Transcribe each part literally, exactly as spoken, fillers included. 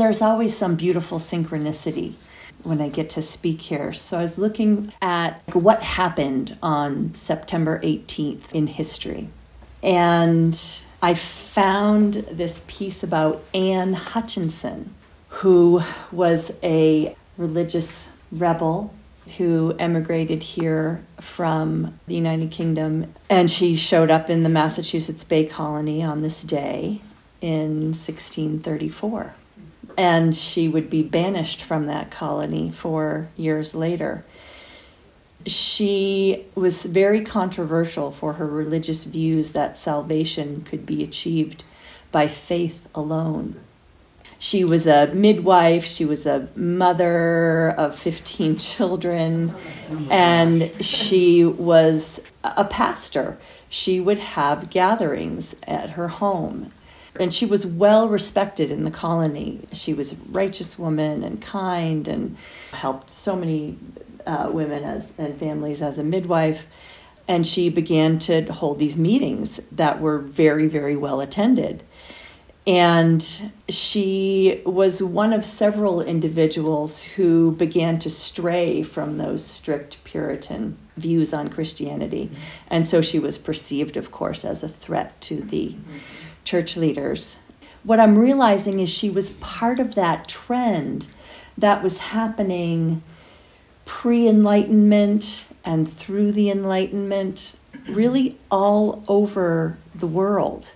There's always some beautiful synchronicity when I get to speak here. So I was looking at what happened on September eighteenth in history. And I found this piece about Anne Hutchinson, who was a religious rebel who emigrated here from the United Kingdom. And she showed up in the Massachusetts Bay Colony on this day in sixteen thirty-four. And she would be banished from that colony four years later. She was very controversial for her religious views that salvation could be achieved by faith alone. She was a midwife, she was a mother of fifteen children, and she was a pastor. She would have gatherings at her home. And she was well respected in the colony. She was a righteous woman and kind and helped so many uh, women as and families as a midwife. And she began to hold these meetings that were very, very well attended. And she was one of several individuals who began to stray from those strict Puritan views on Christianity. And so she was perceived, of course, as a threat to the church leaders. What I'm realizing is she was part of that trend that was happening pre-Enlightenment and through the Enlightenment, really all over the world.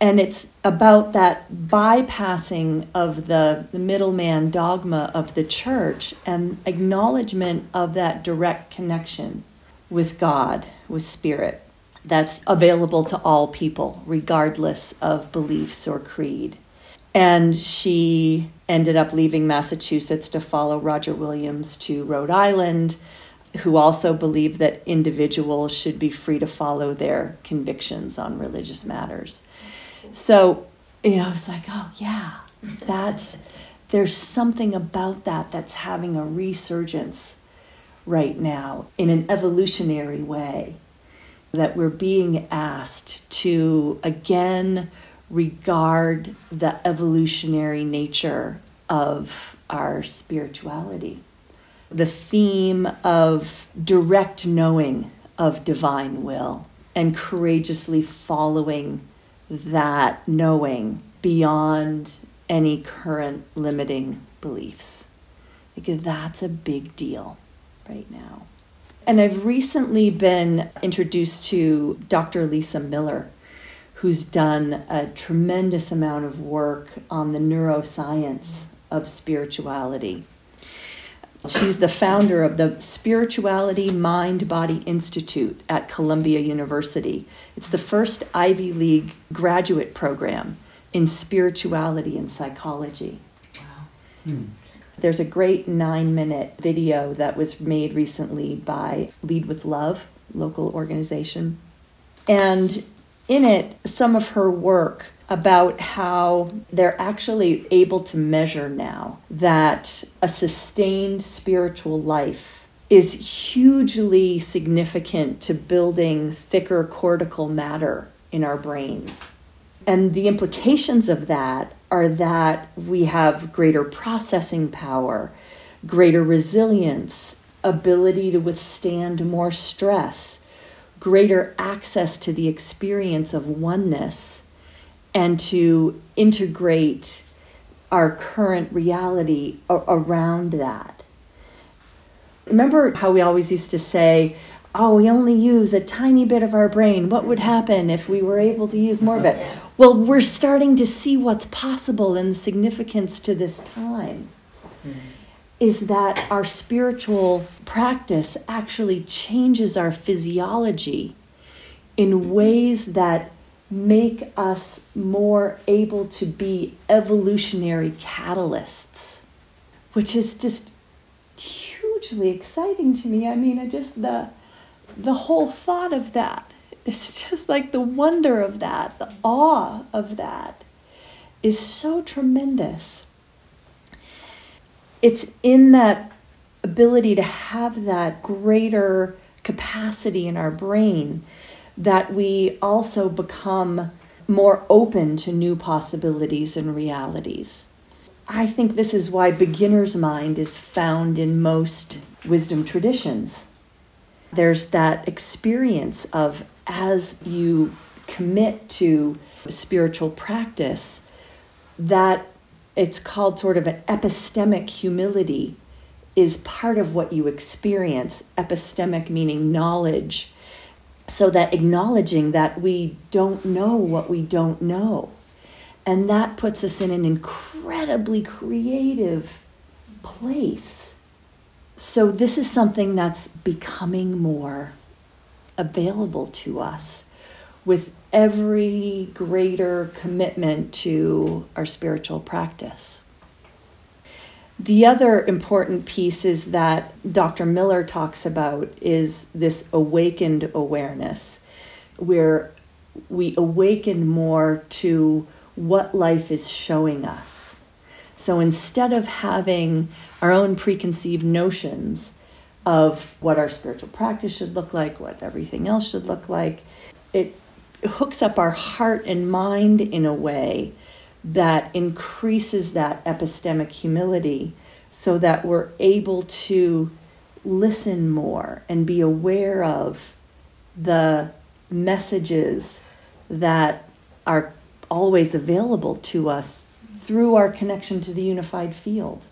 And it's about that bypassing of the, the middleman dogma of the church and acknowledgement of that direct connection with God, with spirit, that's available to all people, regardless of beliefs or creed. And she ended up leaving Massachusetts to follow Roger Williams to Rhode Island, who also believed that individuals should be free to follow their convictions on religious matters. So, you know, I was like, oh, yeah, that's there's something about that that's having a resurgence right now in an evolutionary way, that we're being asked to, again, regard the evolutionary nature of our spirituality. The theme of direct knowing of divine will and courageously following that knowing beyond any current limiting beliefs. Like, that's a big deal right now. And I've recently been introduced to Doctor Lisa Miller, who's done a tremendous amount of work on the neuroscience of spirituality. She's the founder of the Spirituality Mind-Body Institute at Columbia University. It's the first Ivy League graduate program in spirituality and psychology. Wow. Hmm. There's a great nine-minute video that was made recently by Lead with Love, local organization. And in it, some of her work about how they're actually able to measure now that a sustained spiritual life is hugely significant to building thicker cortical matter in our brains. And the implications of that are that we have greater processing power, greater resilience, ability to withstand more stress, greater access to the experience of oneness, and to integrate our current reality around that. Remember how we always used to say, oh, we only use a tiny bit of our brain. What would happen if we were able to use more of it? Well, we're starting to see what's possible, and the significance to this time mm-hmm. is that our spiritual practice actually changes our physiology in ways that make us more able to be evolutionary catalysts, which is just hugely exciting to me. I mean, I just, the the whole thought of that, it's just like the wonder of that, the awe of that is so tremendous. It's in that ability to have that greater capacity in our brain that we also become more open to new possibilities and realities. I think this is why beginner's mind is found in most wisdom traditions. There's that experience of as you commit to spiritual practice, that it's called sort of an epistemic humility is part of what you experience. Epistemic meaning knowledge. So that acknowledging that we don't know what we don't know. And that puts us in an incredibly creative place. So this is something that's becoming more available to us with every greater commitment to our spiritual practice. The other important piece is that Doctor Miller talks about is this awakened awareness, where we awaken more to what life is showing us. So instead of having our own preconceived notions of what our spiritual practice should look like, what everything else should look like, it hooks up our heart and mind in a way that increases that epistemic humility so that we're able to listen more and be aware of the messages that are always available to us through our connection to the unified field.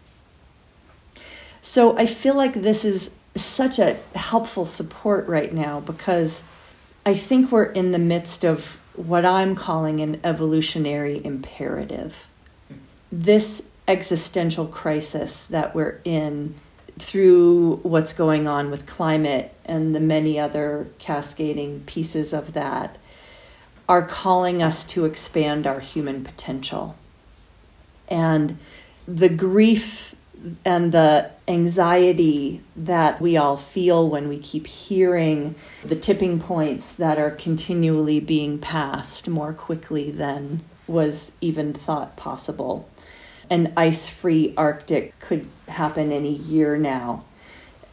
So I feel like this is such a helpful support right now, because I think we're in the midst of what I'm calling an evolutionary imperative. This existential crisis that we're in through what's going on with climate and the many other cascading pieces of that are calling us to expand our human potential. And the grief and the anxiety that we all feel when we keep hearing the tipping points that are continually being passed more quickly than was even thought possible. An ice-free Arctic could happen any year now,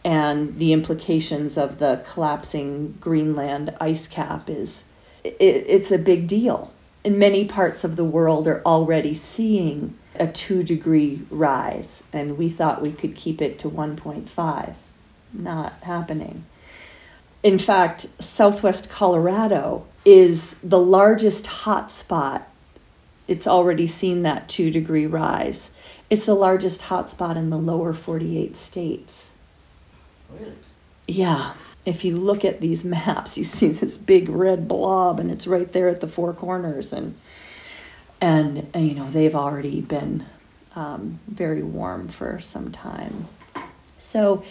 and the implications of the collapsing Greenland ice cap is it, it's a big deal. And many parts of the world are already seeing a two-degree rise, and we thought we could keep it to one point five. Not happening. In fact, Southwest Colorado is the largest hot spot. It's already seen that two-degree rise. It's the largest hot spot in the lower forty-eight states. Really? Yeah. If you look at these maps, you see this big red blob, and it's right there at the four corners, and And, you know, they've already been um, very warm for some time. So,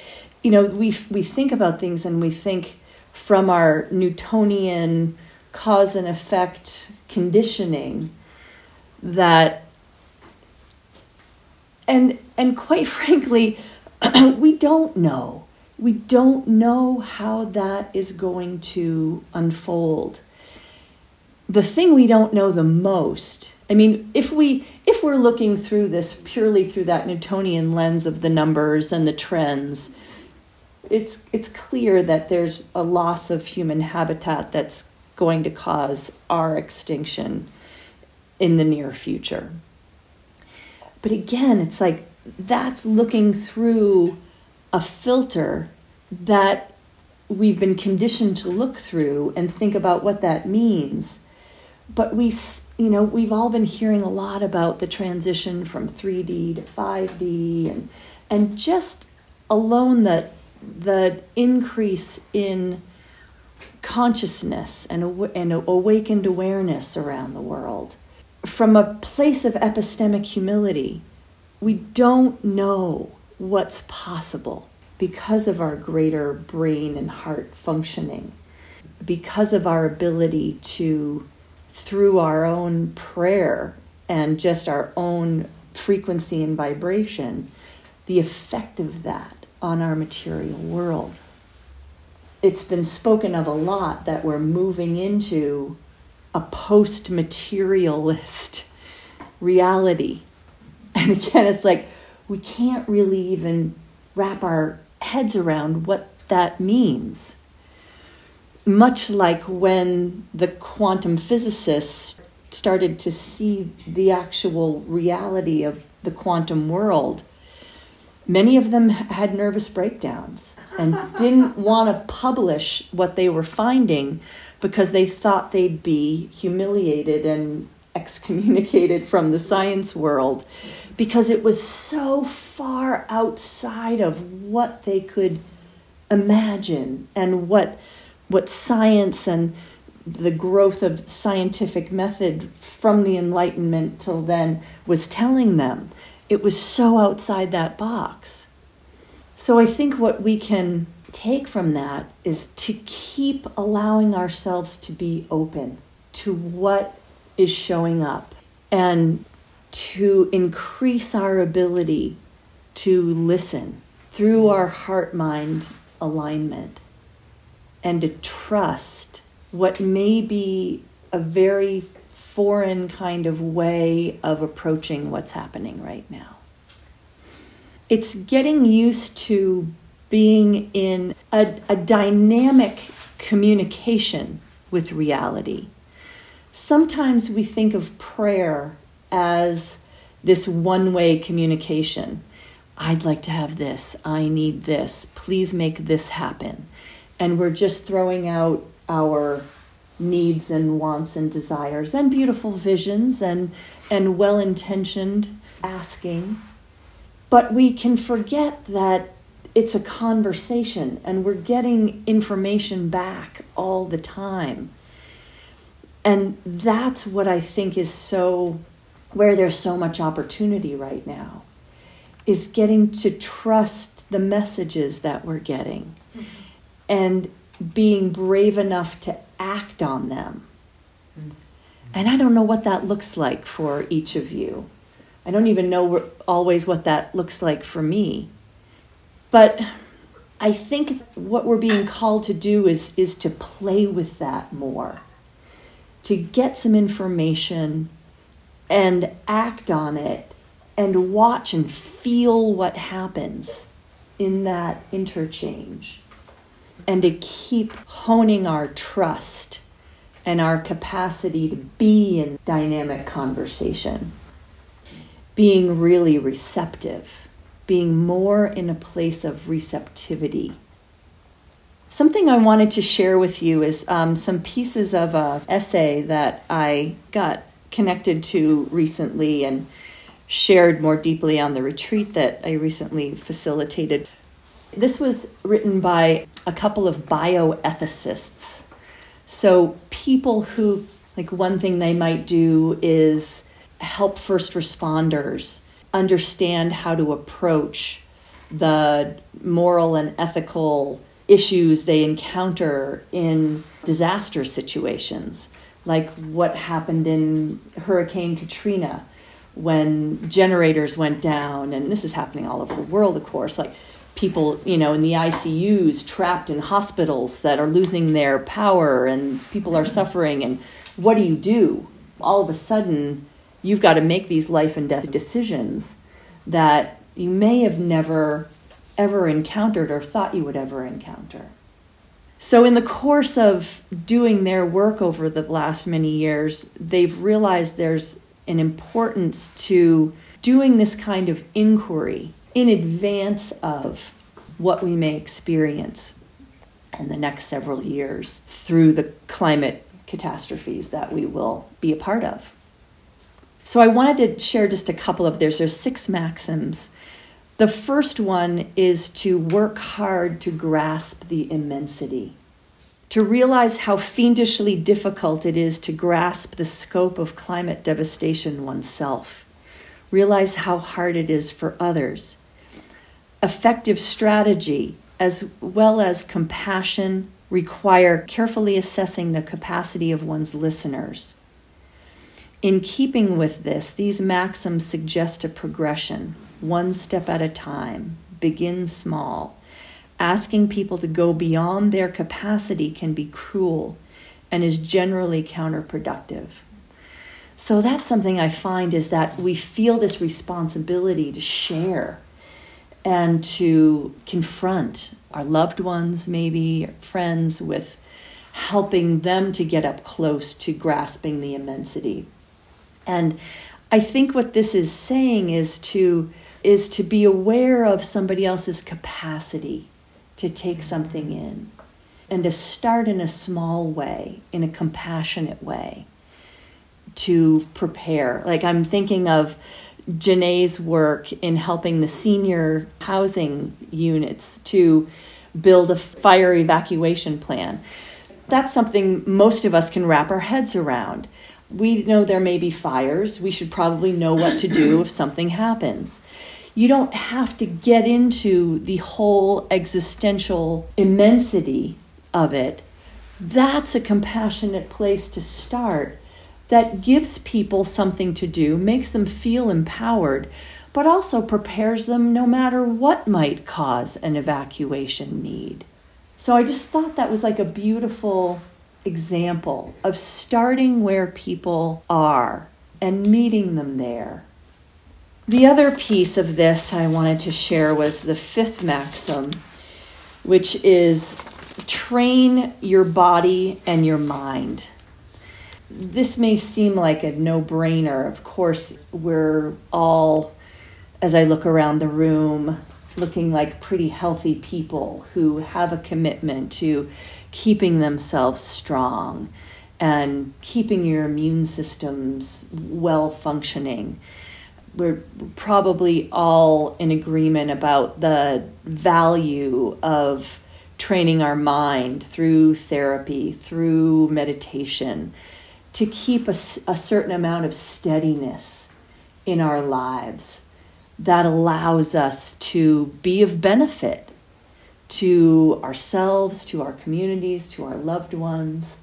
you know, we we think about things, and we think from our Newtonian cause and effect conditioning that, and and quite frankly, we don't know. We don't know how that is going to unfold. The thing we don't know the most, I mean, if we if we're looking through this purely through that Newtonian lens of the numbers and the trends, it's it's clear that there's a loss of human habitat that's going to cause our extinction in the near future. But again, it's like that's looking through a filter that we've been conditioned to look through and think about what that means. But we, you know, we've all been hearing a lot about the transition from three D to five D, and and just alone the the increase in consciousness and aw- and awakened awareness around the world from a place of epistemic humility. We don't know what's possible because of our greater brain and heart functioning, because of our ability to, through our own prayer and just our own frequency and vibration, the effect of that on our material world. It's been spoken of a lot that we're moving into a post-materialist reality. And again, it's like we can't really even wrap our heads around what that means. Much like when the quantum physicists started to see the actual reality of the quantum world, many of them had nervous breakdowns and didn't want to publish what they were finding because they thought they'd be humiliated and excommunicated from the science world because it was so far outside of what they could imagine and what what science and the growth of scientific method from the Enlightenment till then was telling them. It was so outside that box. So I think what we can take from that is to keep allowing ourselves to be open to what is showing up and to increase our ability to listen through our heart-mind alignment and to trust what may be a very foreign kind of way of approaching what's happening right now. It's getting used to being in a, a dynamic communication with reality. Sometimes we think of prayer as this one-way communication. I'd like to have this. I need this. Please make this happen. And we're just throwing out our needs and wants and desires and beautiful visions and, and well-intentioned asking. But we can forget that it's a conversation and we're getting information back all the time. And that's what I think is so, where there's so much opportunity right now, is getting to trust the messages that we're getting and being brave enough to act on them. And I don't know what that looks like for each of you. I don't even know always what that looks like for me. But I think what we're being called to do is, is to play with that more, to get some information and act on it and watch and feel what happens in that interchange, and to keep honing our trust and our capacity to be in dynamic conversation, being really receptive, being more in a place of receptivity. Something I wanted to share with you is um, some pieces of an essay that I got connected to recently and shared more deeply on the retreat that I recently facilitated. This was written by a couple of bioethicists. So people who, like one thing they might do is help first responders understand how to approach the moral and ethical issues they encounter in disaster situations, like what happened in Hurricane Katrina when generators went down. And this is happening all over the world, of course, like people, you know, in the I C Us trapped in hospitals that are losing their power and people are suffering. And what do you do? All of a sudden, you've got to make these life and death decisions that you may have never ever encountered or thought you would ever encounter. So in the course of doing their work over the last many years, they've realized there's an importance to doing this kind of inquiry in advance of what we may experience in the next several years through the climate catastrophes that we will be a part of. So I wanted to share just a couple of theirs. There's six maxims. The first one is to work hard to grasp the immensity, to realize how fiendishly difficult it is to grasp the scope of climate devastation oneself, realize how hard it is for others. Effective strategy, as well as compassion, require carefully assessing the capacity of one's listeners. In keeping with this, these maxims suggest a progression. One step at a time, begin small. Asking people to go beyond their capacity can be cruel and is generally counterproductive. So that's something I find, is that we feel this responsibility to share and to confront our loved ones, maybe friends, with helping them to get up close to grasping the immensity. And I think what this is saying is to is to be aware of somebody else's capacity to take something in and to start in a small way, in a compassionate way, to prepare. Like I'm thinking of Janae's work in helping the senior housing units to build a fire evacuation plan. That's something most of us can wrap our heads around. We know there may be fires. We should probably know what to do if something happens. You don't have to get into the whole existential immensity of it. That's a compassionate place to start that gives people something to do, makes them feel empowered, but also prepares them no matter what might cause an evacuation need. So I just thought that was like a beautiful example of starting where people are and meeting them there. The other piece of this I wanted to share was the fifth maxim, which is train your body and your mind. This may seem like a no-brainer. Of course, we're all, as I look around the room, looking like pretty healthy people who have a commitment to keeping themselves strong and keeping your immune systems well functioning. We're probably all in agreement about the value of training our mind through therapy, through meditation, to keep a, a certain amount of steadiness in our lives that allows us to be of benefit to ourselves, to our communities, to our loved ones.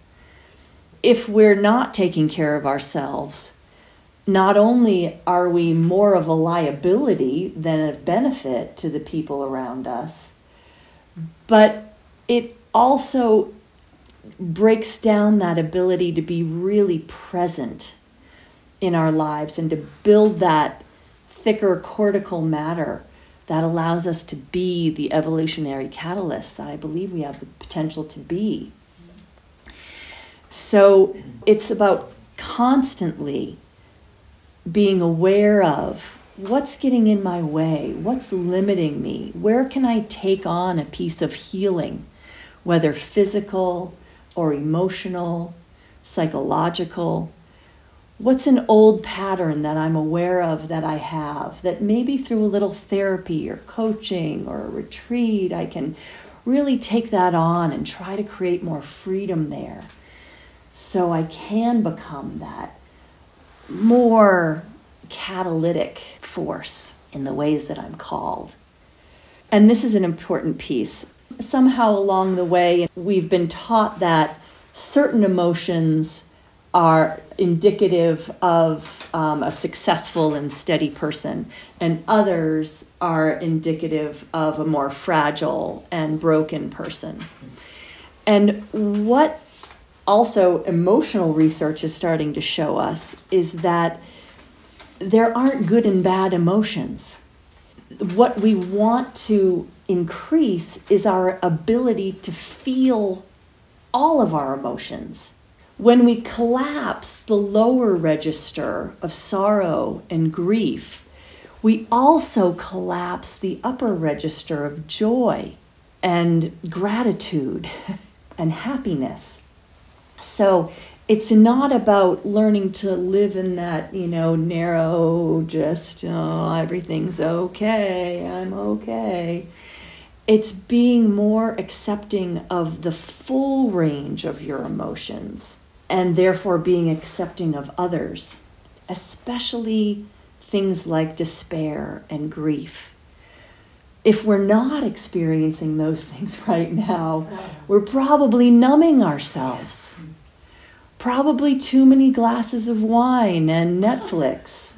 If we're not taking care of ourselves, not only are we more of a liability than a benefit to the people around us, but it also breaks down that ability to be really present in our lives and to build that thicker cortical matter that allows us to be the evolutionary catalyst that I believe we have the potential to be. So it's about constantly being aware of what's getting in my way, what's limiting me, where can I take on a piece of healing, whether physical or emotional, psychological. What's an old pattern that I'm aware of that I have that maybe through a little therapy or coaching or a retreat, I can really take that on and try to create more freedom there so I can become that more catalytic force in the ways that I'm called. And this is an important piece. Somehow along the way, we've been taught that certain emotions are indicative of um, a successful and steady person, and others are indicative of a more fragile and broken person. And what also emotional research is starting to show us is that there aren't good and bad emotions. What we want to increase is our ability to feel all of our emotions. When we collapse the lower register of sorrow and grief, we also collapse the upper register of joy and gratitude and happiness. So it's not about learning to live in that, you know, narrow, just, oh, everything's okay, I'm okay. It's being more accepting of the full range of your emotions, and therefore being accepting of others, especially things like despair and grief. If we're not experiencing those things right now, we're probably numbing ourselves. Probably too many glasses of wine and Netflix.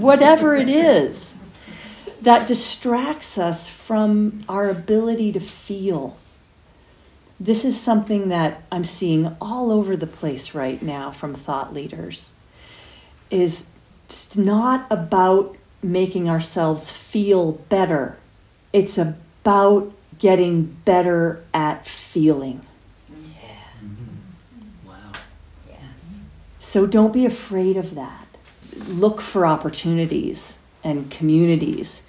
Whatever it is that distracts us from our ability to feel. This is something that I'm seeing all over the place right now from thought leaders, is it's not about making ourselves feel better. It's about getting better at feeling. Yeah. Mm-hmm. Wow. Yeah. So don't be afraid of that. look for opportunities and communities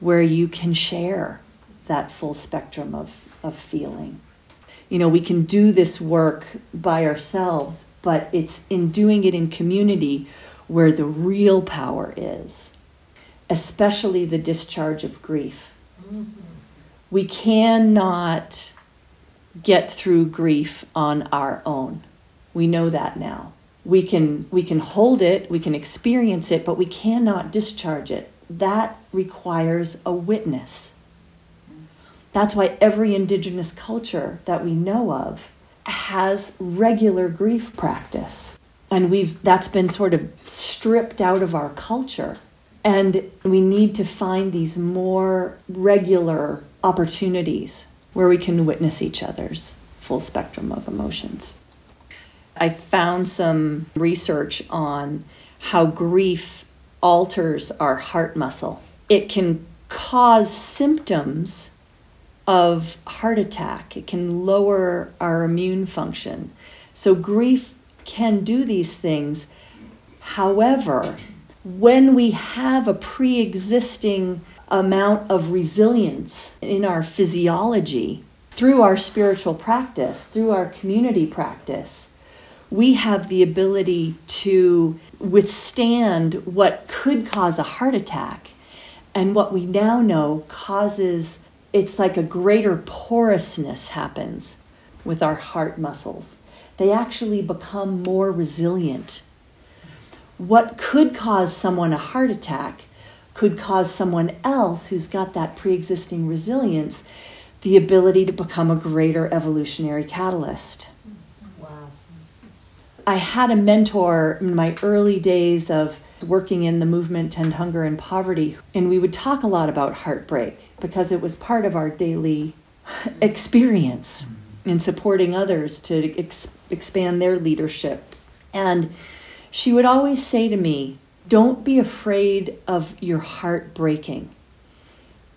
where you can share that full spectrum of, of feeling. You know, we can do this work by ourselves, but it's in doing it in community where the real power is, especially the discharge of grief. Mm-hmm. We cannot get through grief on our own. We know that now. We can we can hold it, we can experience it, but we cannot discharge it. That requires a witness. That's why every indigenous culture that we know of has regular grief practice. And we've that's been sort of stripped out of our culture. And we need to find these more regular opportunities where we can witness each other's full spectrum of emotions. I found some research on how grief alters our heart muscle. It can cause symptoms of heart attack. It can lower our immune function. So grief can do these things. However, when we have a pre-existing amount of resilience in our physiology, through our spiritual practice, through our community practice, we have the ability to withstand what could cause a heart attack. And what we now know causes, it's like a greater porousness happens with our heart muscles. They actually become more resilient. What could cause someone a heart attack could cause someone else who's got that pre-existing resilience the ability to become a greater evolutionary catalyst. I had a mentor in my early days of working in the movement End Hunger and Poverty, and we would talk a lot about heartbreak because it was part of our daily experience in supporting others to ex- expand their leadership. And she would always say to me, don't be afraid of your heart breaking.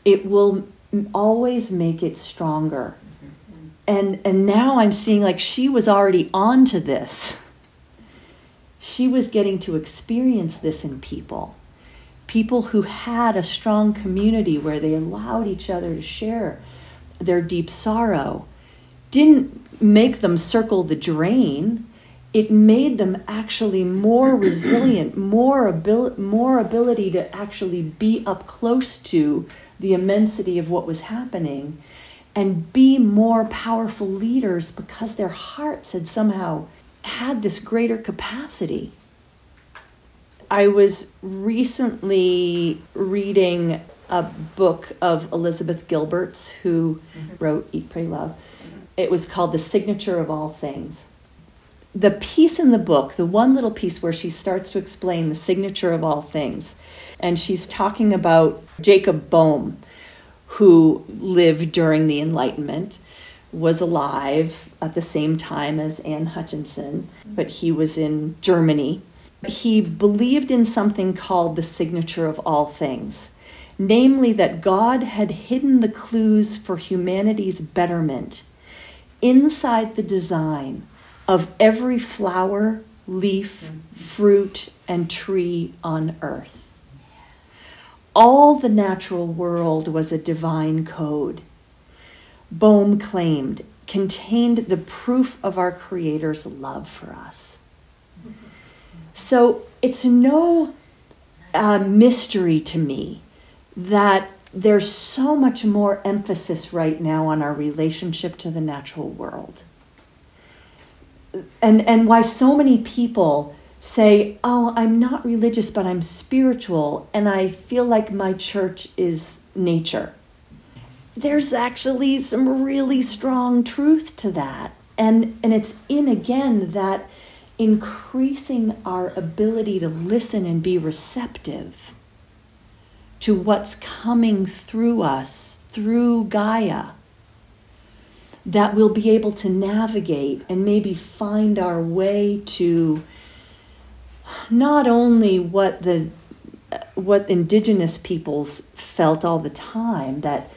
It will always make it stronger. And and now I'm seeing like she was already onto this. She was getting to experience this in people. People who had a strong community where they allowed each other to share their deep sorrow didn't make them circle the drain. It made them actually more resilient, more abil- more ability to actually be up close to the immensity of what was happening and be more powerful leaders because their hearts had somehow had this greater capacity. I was recently reading a book of Elizabeth Gilbert's, who mm-hmm. wrote Eat, Pray, Love. Mm-hmm. It was called The Signature of All Things. The piece in the book, the one little piece where she starts to explain the signature of all things, and she's talking about Jacob Boehme, who lived during the Enlightenment, was alive at the same time as Anne Hutchinson, but he was in Germany. He believed in something called the signature of all things, namely that God had hidden the clues for humanity's betterment inside the design of every flower, leaf, fruit, and tree on earth. All the natural world was a divine code, Boehme claimed, contained the proof of our Creator's love for us. So it's no uh, mystery to me that there's so much more emphasis right now on our relationship to the natural world. And, and why so many people say, oh, I'm not religious, but I'm spiritual, and I feel like my church is nature. There's actually some really strong truth to that. And, and it's in, again, that increasing our ability to listen and be receptive to what's coming through us, through Gaia, that we'll be able to navigate and maybe find our way to not only what the what indigenous peoples felt all the time, that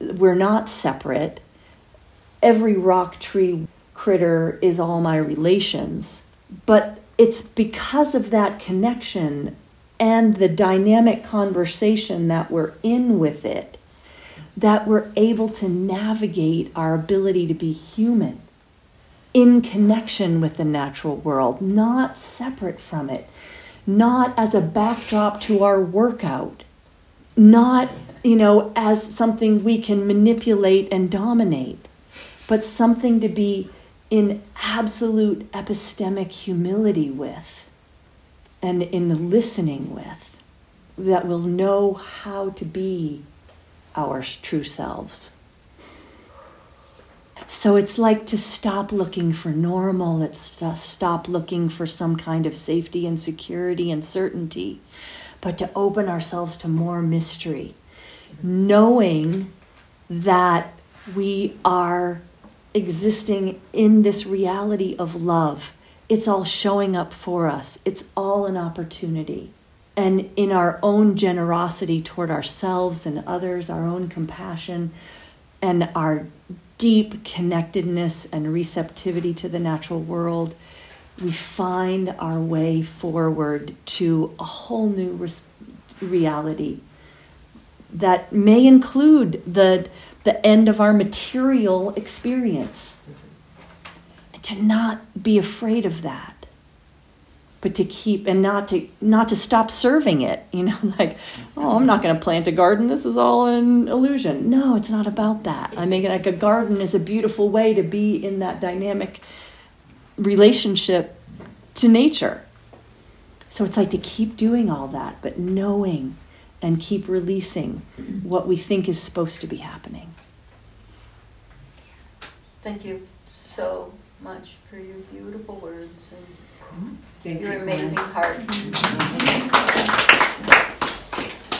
we're not separate. Every rock, tree, critter is all my relations. But it's because of that connection and the dynamic conversation that we're in with it that we're able to navigate our ability to be human in connection with the natural world, not separate from it, not as a backdrop to our workout, not, you know, as something we can manipulate and dominate, but something to be in absolute epistemic humility with and in listening with, that will know how to be our true selves. So it's like to stop looking for normal, it's to stop looking for some kind of safety and security and certainty, but to open ourselves to more mystery, knowing that we are existing in this reality of love. It's all showing up for us. It's all an opportunity. And in our own generosity toward ourselves and others, our own compassion and our deep connectedness and receptivity to the natural world, we find our way forward to a whole new res- reality that may include the the end of our material experience. And to not be afraid of that, but to keep and not to not to stop serving it. You know, like, oh, I'm not going to plant a garden. This is all an illusion. No, it's not about that. I mean, like, a garden is a beautiful way to be in that dynamic relationship to nature. So it's like to keep doing all that, but knowing and keep releasing what we think is supposed to be happening. Thank you so much for your beautiful words and Thank your you. amazing heart.